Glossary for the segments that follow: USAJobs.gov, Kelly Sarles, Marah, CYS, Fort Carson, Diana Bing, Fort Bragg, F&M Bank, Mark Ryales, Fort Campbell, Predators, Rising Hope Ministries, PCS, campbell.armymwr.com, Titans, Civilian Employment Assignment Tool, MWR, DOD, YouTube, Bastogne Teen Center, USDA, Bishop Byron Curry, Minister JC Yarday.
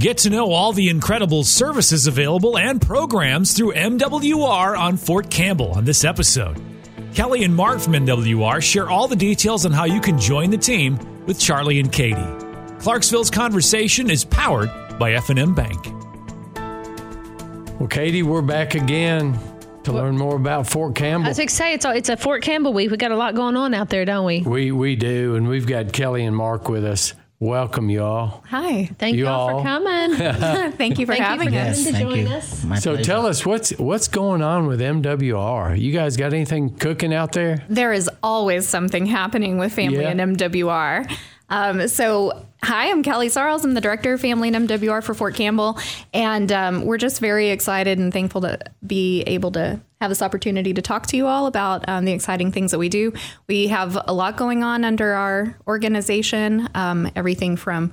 Get to know all the incredible services available and programs through MWR on Fort Campbell on this episode. Kelly and Mark from MWR share all the details on how you can join the team with Charlie and Katie. Clarksville's conversation is powered by F&M Bank. Well, Katie, we're back again to learn more about Fort Campbell. I was excited. It's a Fort Campbell week. We got a lot going on out there, don't we? We do, and we've got Kelly and Mark with us. Welcome, y'all. Hi. Thank you all for coming. Thank you for having us. Thank you for joining us. My pleasure. Tell us, what's going on with MWR? You guys got anything cooking out there? There is always something happening with family and MWR. Hi, I'm Kelly Sarles. I'm the Director of Family and MWR for Fort Campbell. And we're just very excited and thankful to be able to have this opportunity to talk to you all about the exciting things that we do. We have a lot going on under our organization, everything from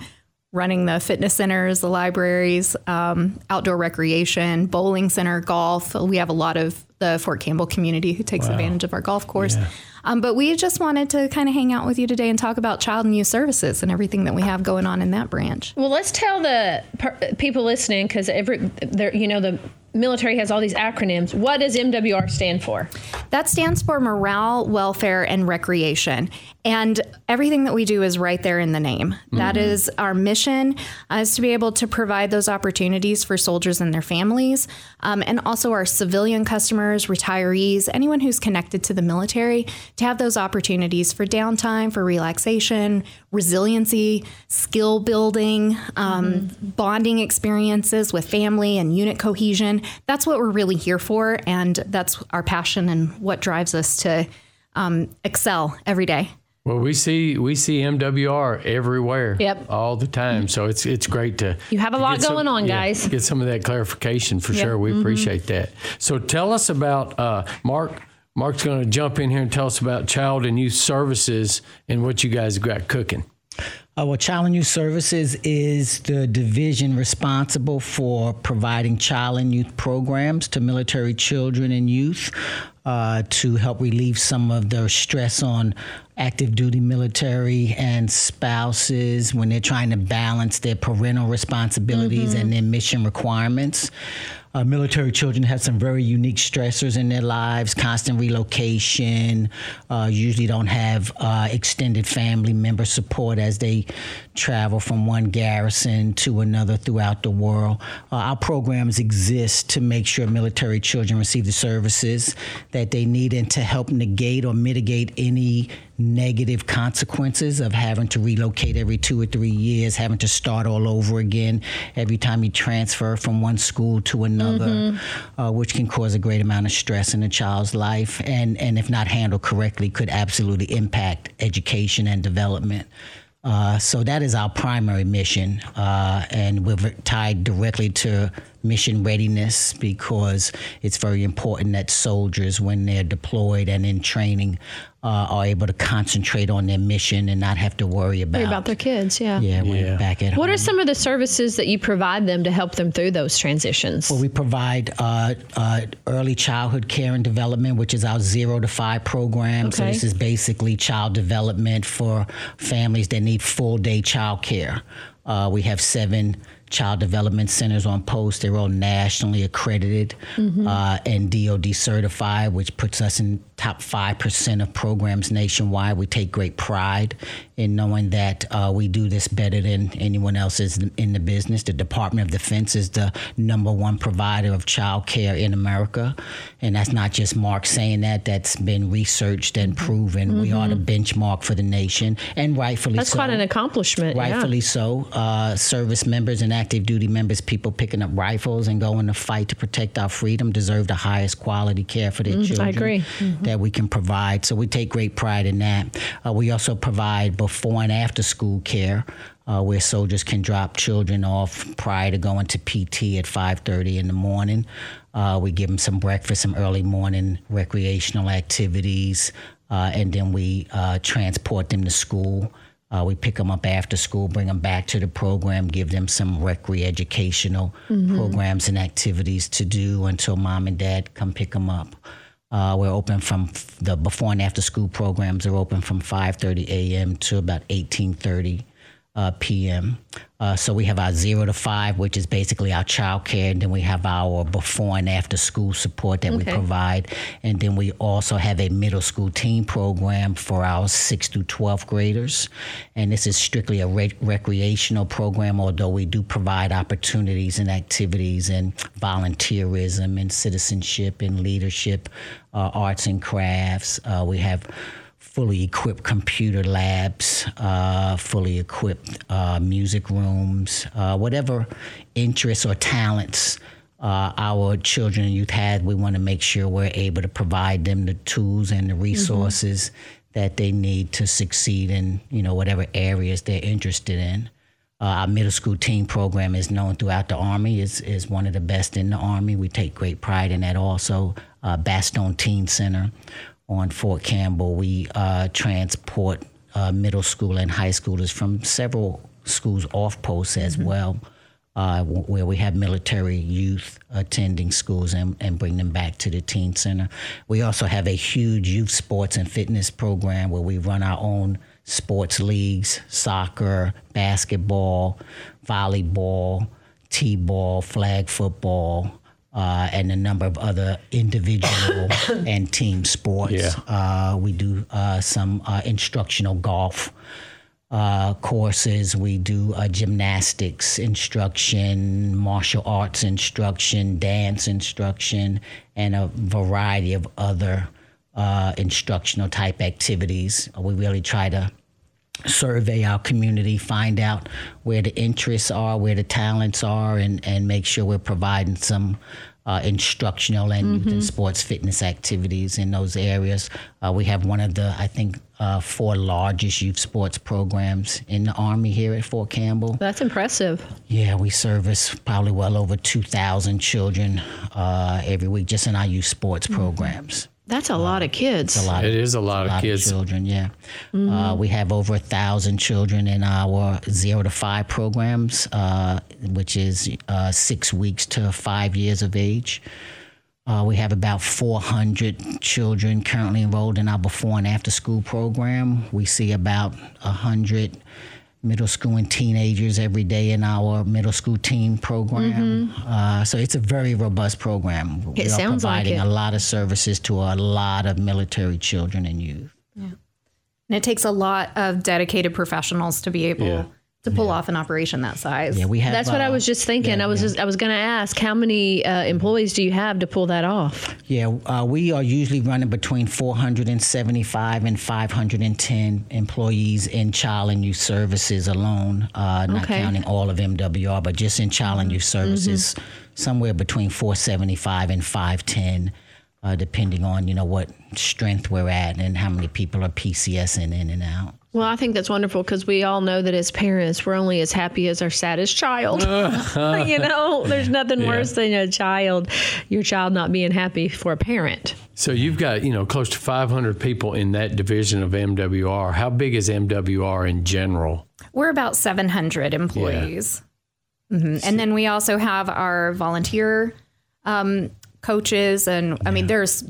running the fitness centers, the libraries, outdoor recreation, bowling center, golf. We have a lot of the Fort Campbell community who takes advantage of our golf course. Yeah. But we just wanted to kind of hang out with you today and talk about child and youth services and everything that we have going on in that branch. Well, let's tell the people listening, because the military has all these acronyms. What does MWR stand for? That stands for Morale, Welfare, and Recreation. And everything that we do is right there in the name. Mm-hmm. That is our mission, is to be able to provide those opportunities for soldiers and their families, and also our civilian customers, retirees, anyone who's connected to the military, to have those opportunities for downtime, for relaxation, resiliency, skill building, bonding experiences with family and unit cohesion. That's what we're really here for, and that's our passion and what drives us to excel every day. Well, we see MWR everywhere, all the time. So it's great to you have a lot going on, guys. Get some of that clarification for sure. We appreciate that. So tell us about Mark. Mark's going to jump in here and tell us about Child and Youth Services and what you guys got cooking. Child and Youth Services is the division responsible for providing child and youth programs to military children and youth to help relieve some of the stress on active duty military and spouses when they're trying to balance their parental responsibilities and their mission requirements. Military children have some very unique stressors in their lives, constant relocation, usually don't have extended family member support as they travel from one garrison to another throughout the world. Our programs exist to make sure military children receive the services that they need and to help negate or mitigate any negative consequences of having to relocate every 2 or 3 years, having to start all over again every time you transfer from one school to another, which can cause a great amount of stress in a child's life and if not handled correctly, could absolutely impact education and development. So that is our primary mission, and we're tied directly to mission readiness because it's very important that soldiers, when they're deployed and in training, are able to concentrate on their mission and not have to worry about their kids. When back at home. What are some of the services that you provide them to help them through those transitions? Well, we provide early childhood care and development, which is our 0 to 5 program. Okay. So this is basically child development for families that need full day child care. We have 7 child development centers on post. They're all nationally accredited and DOD certified, which puts us in top 5% of programs nationwide. We take great pride in knowing that we do this better than anyone else is in the business. The Department of Defense is the number 1 provider of child care in America. And that's not just Mark saying that. That's been researched and proven. We are the benchmark for the nation, and rightfully so. That's quite an accomplishment. Rightfully so. Service members and active duty members, people picking up rifles and going to fight to protect our freedom, deserve the highest quality care for their children. I agree. That we can provide. So we take great pride in that. We also provide before and after school care, where soldiers can drop children off prior to going to PT at 5:30 in the morning. We give them some breakfast, some early morning recreational activities, and then we transport them to school. We pick them up after school, bring them back to the program, give them some recreational programs and activities to do until mom and dad come pick them up. We're open from the before and after school programs are open from 5:30 a.m. to about 18:30 p.m. So we have our 0 to 5, which is basically our child care. And then we have our before and after school support that we provide. And then we also have a middle school teen program for our 6th through 12th graders. And this is strictly a recreational program, although we do provide opportunities and activities and volunteerism and citizenship and leadership, arts and crafts. We have fully equipped computer labs, fully equipped music rooms, whatever interests or talents our children and youth have, we want to make sure we're able to provide them the tools and the resources that they need to succeed in, you know, whatever areas they're interested in. Our middle school teen program is known throughout the Army, is one of the best in the Army. We take great pride in that also. Bastogne Teen Center on Fort Campbell, we transport middle school and high schoolers from several schools off posts as well, where we have military youth attending schools and bring them back to the teen center. We also have a huge youth sports and fitness program where we run our own sports leagues, soccer, basketball, volleyball, t-ball, flag football, and a number of other individual and team sports. Yeah. We do some instructional golf courses. We do gymnastics instruction, martial arts instruction, dance instruction, and a variety of other instructional type activities. We really try to survey our community, find out where the interests are, where the talents are, and make sure we're providing some instructional and youth and sports fitness activities in those areas. We have one of the, I think, 4 largest youth sports programs in the Army here at Fort Campbell. That's impressive. Yeah, we service probably well over 2,000 children every week just in our youth sports programs. That's a lot of kids. It is a lot of kids. Of children, yeah. We have over 1,000 children in our 0 to 5 programs, which is 6 weeks to 5 years of age. We have about 400 children currently enrolled in our before and after school program. We see about 100 middle school and teenagers every day in our middle school teen program. So it's a very robust program. It sounds like it. We are providing a lot of services to a lot of military children and youth. Yeah. And it takes a lot of dedicated professionals to be able to pull off an operation that size. Yeah, we have, that's what I was just thinking. I was going to ask, how many employees do you have to pull that off? Yeah, we are usually running between 475 and 510 employees in child and youth services alone, not counting all of MWR, but just in child and youth services, somewhere between 475 and 510. Depending on, you know, what strength we're at and how many people are PCSing in and out. Well, I think that's wonderful because we all know that as parents, we're only as happy as our saddest child. You know, there's nothing worse than your child not being happy for a parent. So you've got, you know, close to 500 people in that division of MWR. How big is MWR in general? We're about 700 employees. Yeah. And then we also have our volunteer coaches, and I mean, there's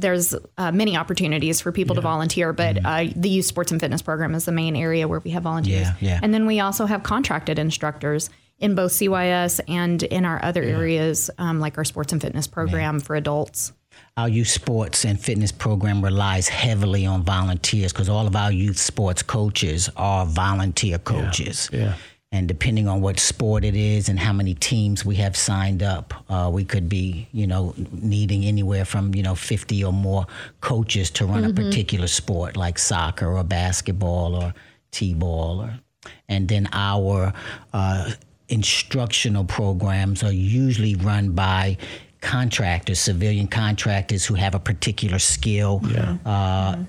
many opportunities for people to volunteer, but the youth sports and fitness program is the main area where we have volunteers. And then we also have contracted instructors in both CYS and in our other areas, like our sports and fitness program for adults. Our youth sports and fitness program relies heavily on volunteers because all of our youth sports coaches are volunteer coaches. And depending on what sport it is and how many teams we have signed up, we could be, you know, needing anywhere from, you know, 50 or more coaches to run a particular sport like soccer or basketball or t-ball. And then our instructional programs are usually run by contractors, civilian contractors who have a particular skill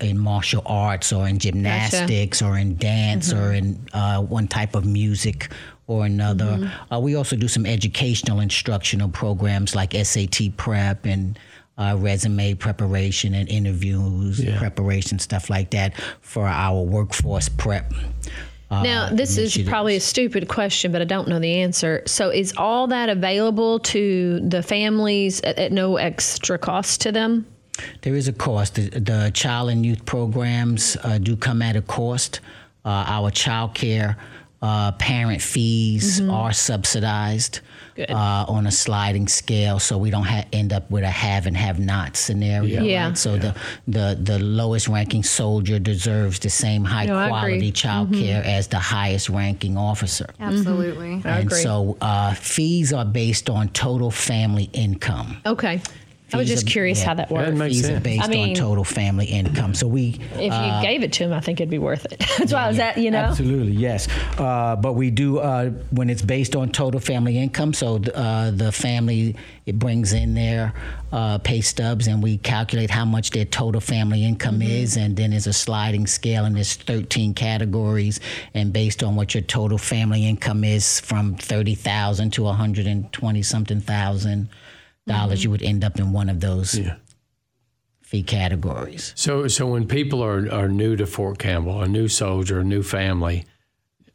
in martial arts or in gymnastics or in dance or in one type of music or another. We also do some educational instructional programs like SAT prep and resume preparation and interviews preparation, stuff like that for our workforce prep. Now, this is probably a stupid question, but I don't know the answer. So is all that available to the families at no extra cost to them? There is a cost. The child and youth programs do come at a cost. Our child care Parent fees are subsidized on a sliding scale, so we don't end up with a have and have not scenario. Yeah. Right? So the lowest ranking soldier deserves the same high quality child care as the highest ranking officer. Absolutely. Mm-hmm. And so fees are based on total family income. Okay. Fees I was just curious how that works. Fees are based on total family income. So if you gave it to him, I think it'd be worth it. That's why I was Absolutely, yes. But we do, when it's based on total family income, so the family, it brings in their pay stubs, and we calculate how much their total family income is, and then there's a sliding scale, and there's 13 categories, and based on what your total family income is, from $30,000 to $120,000-something. You would end up in one of those fee categories. So when people are new to Fort Campbell, a new soldier, a new family,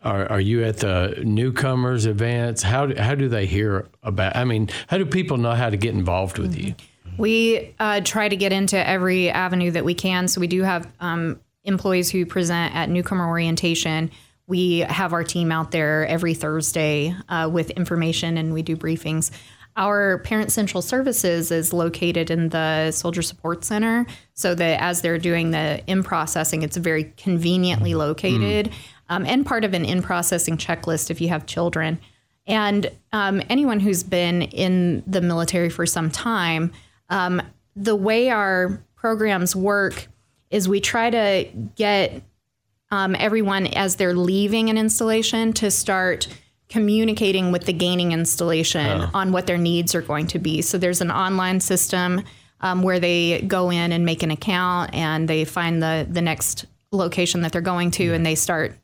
are you at the newcomers events? How do they hear about? I mean, how do people know how to get involved with you? We try to get into every avenue that we can. So we do have employees who present at newcomer orientation. We have our team out there every Thursday with information, and we do briefings. Our Parent Central Services is located in the Soldier Support Center, so that as they're doing the in-processing, it's very conveniently located and part of an in-processing checklist if you have children. And anyone who's been in the military for some time, the way our programs work is we try to get everyone, as they're leaving an installation, to start communicating with the gaining installation on what their needs are going to be. So there's an online system where they go in and make an account, and they find the next location that they're going to, and they start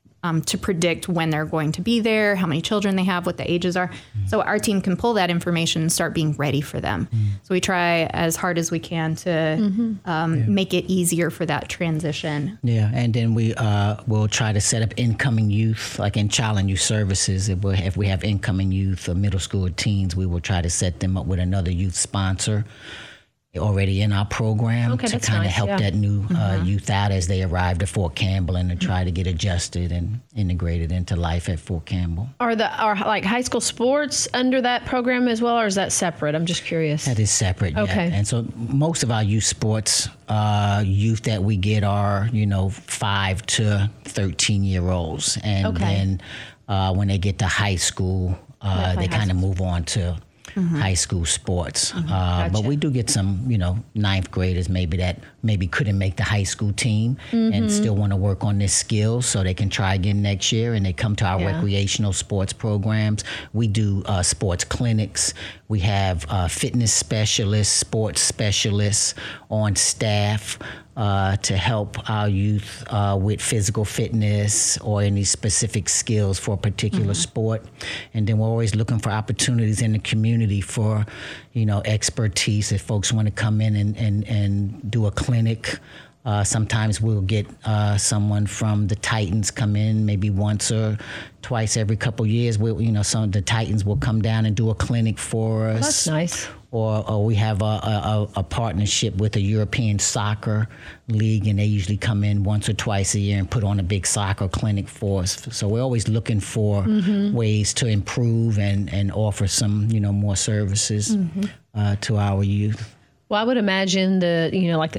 to predict when they're going to be there, how many children they have, what the ages are. So our team can pull that information and start being ready for them. So we try as hard as we can to make it easier for that transition. Yeah, and then we will try to set up incoming youth, like in Child and Youth Services. If we have incoming youth or middle school or teens, we will try to set them up with another youth sponsor already in our program to kind of help that new youth out as they arrive to Fort Campbell, and to try to get adjusted and integrated into life at Fort Campbell. Are like high school sports under that program as well, or is that separate? I'm just curious. That is separate. Okay. Yeah. And so most of our youth sports youth that we get are 5 to 13 year olds, and then when they get to high school, they kind of move on to high school sports. But we do get some, ninth graders that couldn't make the high school team and still want to work on their skills so they can try again next year, and they come to our recreational sports programs. We do sports clinics. We have fitness specialists, sports specialists on staff to help our youth with physical fitness or any specific skills for a particular sport. And then we're always looking for opportunities in the community for, expertise. If folks want to come in and do a clinic, sometimes we'll get someone from the Titans come in maybe once or twice every couple years. Some of the Titans will come down and do a clinic for us. That's nice. Or we have a partnership with a European soccer league, and they usually come in once or twice a year and put on a big soccer clinic for us. So we're always looking for ways to improve and offer some, more services to our youth. Well, I would imagine the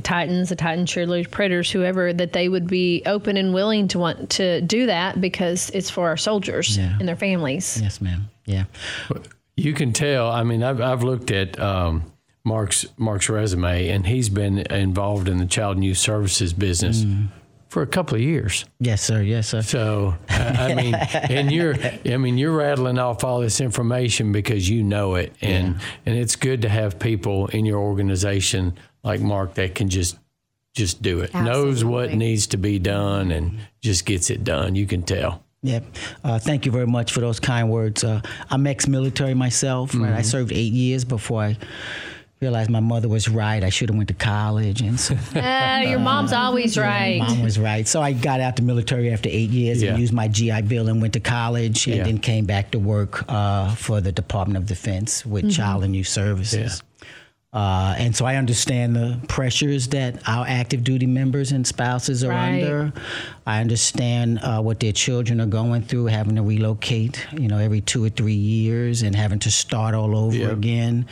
Titans, the Titan cheerleaders, Predators, whoever, that they would be open and willing to want to do that because it's for our soldiers and their families. Yes, ma'am. Yeah. You can tell. I mean, I've looked at Mark's resume, and he's been involved in the Child and Youth Services business for a couple of years. Yes, sir. Yes, sir. So, I mean, and you're rattling off all this information because you know it, and it's good to have people in your organization like Mark that can just do it. Absolutely. Knows what needs to be done and just gets it done. You can tell. Yeah. Thank you very much for those kind words. I'm ex-military myself. Right? I served 8 years before I realized my mother was right. I should have went to college. And so, your mom's always right. My mom was right. So I got out the military after 8 years and used my GI Bill and went to college and then came back to work for the Department of Defense with Child and Youth Services. Yeah. And so I understand the pressures that our active duty members and spouses are under. I understand what their children are going through, having to relocate, you know, every 2 or 3 years and having to start all over again.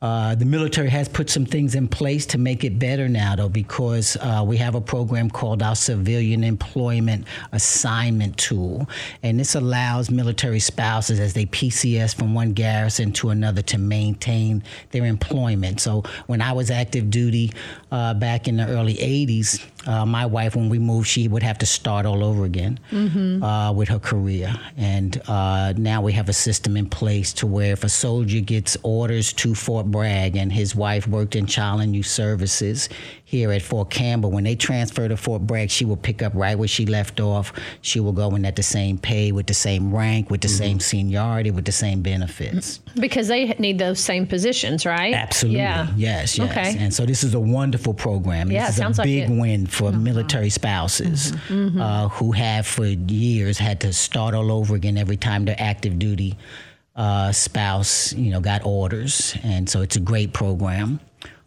The military has put some things in place to make it better now, though, because we have a program called our Civilian Employment Assignment Tool. And this allows military spouses, as they PCS from one garrison to another, to maintain their employment. So when I was active duty back in the early 80s, my wife, when we moved, she would have to start all over again with her career. And now we have a system in place to where if a soldier gets orders to Fort Bragg and his wife worked in Child and Youth Services here at Fort Campbell, when they transfer to Fort Bragg, she will pick up right where she left off. She will go in at the same pay, with the same rank, with the same seniority, with the same benefits. Because they need those same positions, right? Absolutely. Yeah. Yes, yes. Okay. And so this is a wonderful program. Yeah, this is a big win for military spouses who have for years had to start all over again every time their active duty spouse, you know, got orders. And so it's a great program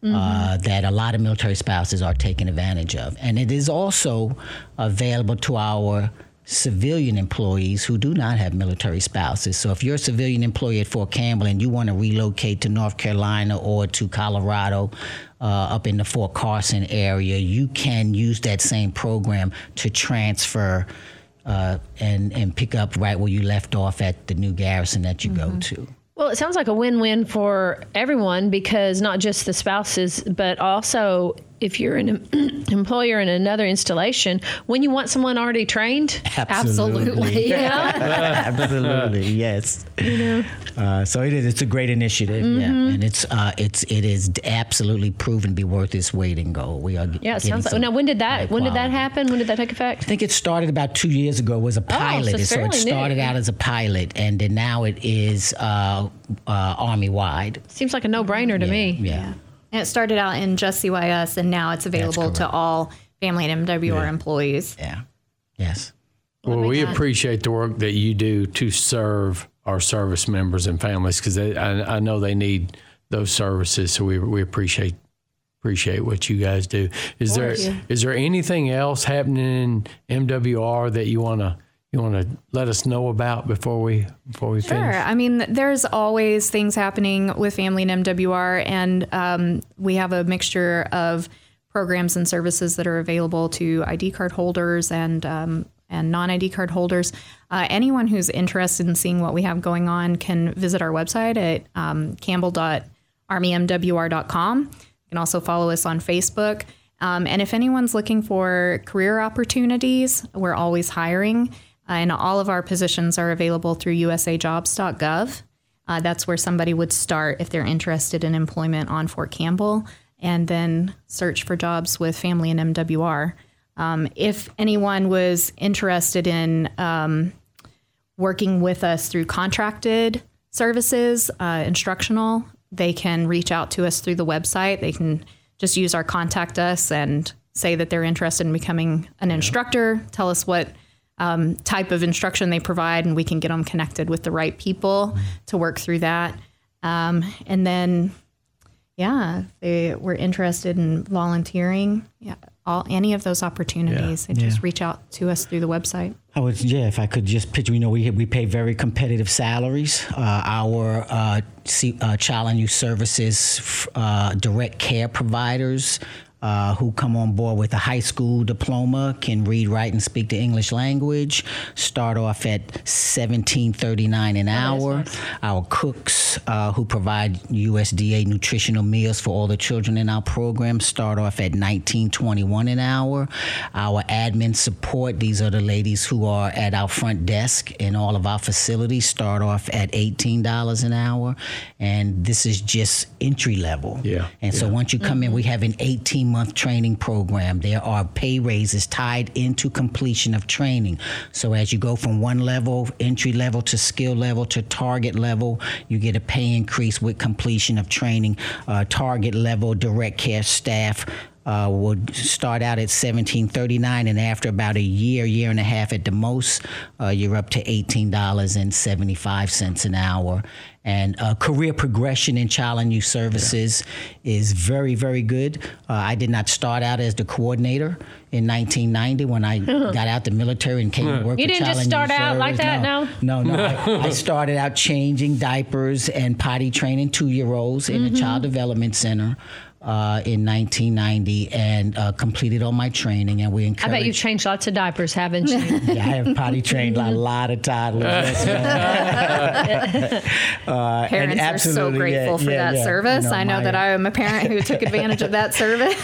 that a lot of military spouses are taking advantage of. And it is also available to our civilian employees who do not have military spouses. So if you're a civilian employee at Fort Campbell and you want to relocate to North Carolina or to Colorado, up in the Fort Carson area, you can use that same program to transfer and pick up right where you left off at the new garrison that you go to. Well, it sounds like a win-win for everyone, because not just the spouses, but also if you're an employer in another installation, when you want someone already trained, absolutely, absolutely, yes. You know? So it is. It's a great initiative, and it is absolutely proven to be worth its weight in gold. We are. Yeah, it sounds like. Now, when did that happen? When did that take effect? I think it started about 2 years ago. It was a pilot, so it started out as a pilot, and then now it is Army wide. Seems like a no-brainer to me. Yeah. And it started out in just CYS, and now it's available to all family and MWR employees. Yeah. Yes. Well, we appreciate the work that you do to serve our service members and families, because I know they need those services. So we appreciate what you guys do. Is there anything else happening in MWR that you want to let us know about before we finish? Sure. I mean, there's always things happening with Family and MWR, and we have a mixture of programs and services that are available to ID card holders and non-ID card holders. Anyone who's interested in seeing what we have going on can visit our website at campbell.armymwr.com. You can also follow us on Facebook. And if anyone's looking for career opportunities, we're always hiring. And all of our positions are available through USAJobs.gov. That's where somebody would start if they're interested in employment on Fort Campbell, and then search for jobs with Family and MWR. If anyone was interested in working with us through contracted services, instructional, they can reach out to us through the website. They can just use our contact us and say that they're interested in becoming an instructor. Tell us what type of instruction they provide, and we can get them connected with the right people to work through that. And then, if they were interested in volunteering, any of those opportunities, they just reach out to us through the website. I would, if I could just picture, you know, we pay very competitive salaries. Our Child and Youth Services direct care providers who come on board with a high school diploma can read, write, and speak the English language, start off at $17.39 an hour. Nice. Our cooks who provide USDA nutritional meals for all the children in our program start off at $19.21 an hour. Our admin support, these are the ladies who are at our front desk in all of our facilities, start off at $18 an hour. And this is just entry level. Yeah. And so once you come in, we have an 18-month training program. There are pay raises tied into completion of training. So as you go from one level, entry level, to skill level, to target level, you get a pay increase with completion of training. Target level direct care staff would start out at $17.39, and after about a year, year and a half at the most, you're up to $18.75 an hour. And career progression in child and youth services is very, very good. I did not start out as the coordinator in 1990 when I got out the military and came to work with child and youth services. You didn't just start out like that, no? No, I started out changing diapers and potty training 2-year-olds in the Child Development Center. In 1990 and completed all my training, and we encouraged. I bet you've changed lots of diapers, haven't you? Yeah, I have potty trained a lot of toddlers. Parents are so grateful for that service. You know, I know that I am a parent who took advantage of that service.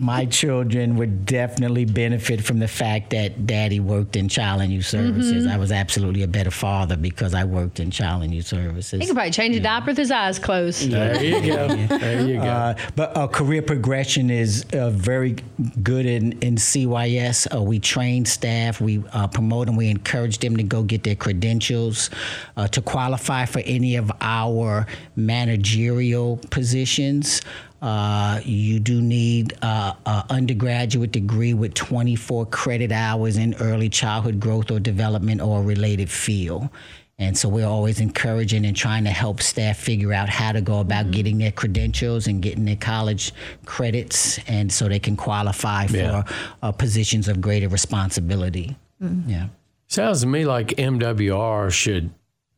My children would definitely benefit from the fact that Daddy worked in Child and Youth Services. I was absolutely a better father because I worked in Child and Youth Services. He could probably change a diaper with his eyes closed. There you go. There you go. But career progression is very good in CYS. We train staff, we promote them, we encourage them to go get their credentials. To qualify for any of our managerial positions, you do need an undergraduate degree with 24 credit hours in early childhood growth or development or a related field. And so we're always encouraging and trying to help staff figure out how to go about getting their credentials and getting their college credits, and so they can qualify for positions of greater responsibility. Yeah. Sounds to me like MWR should,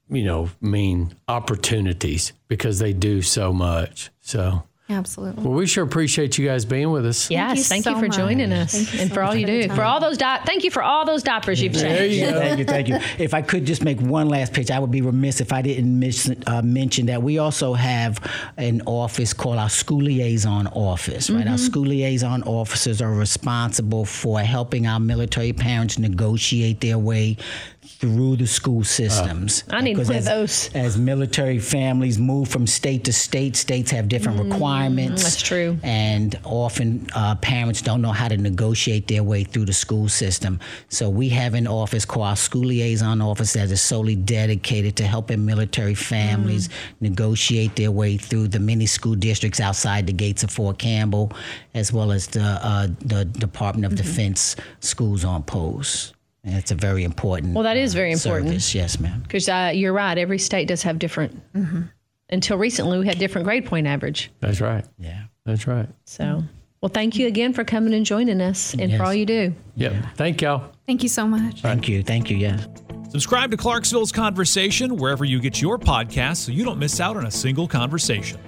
you know, mean opportunities because they do so much. So. Absolutely. Well, we sure appreciate you guys being with us. Yes, thank you for joining us and for all you do. For all those thank you for all those diapers you've changed. There you go. Thank you. If I could just make one last pitch, I would be remiss if I didn't mention that we also have an office called our school liaison office, right? Our school liaison officers are responsible for helping our military parents negotiate their way through the school systems. I need to play those. As military families move from state to state, states have different requirements. That's true. And often parents don't know how to negotiate their way through the school system. So we have an office called our School Liaison Office that is solely dedicated to helping military families negotiate their way through the many school districts outside the gates of Fort Campbell, as well as the Department of Defense schools on post. It's a very important. Well, that is very important. Service. Yes, ma'am. Because you're right. Every state does have different. Until recently, we had different grade point average. That's right. Yeah, that's right. So, well, thank you again for coming and joining us and for all you do. Yep. Yeah. Thank y'all. Thank you so much. Thank you. Yeah. Subscribe to Clarksville's Conversation wherever you get your podcasts so you don't miss out on a single conversation.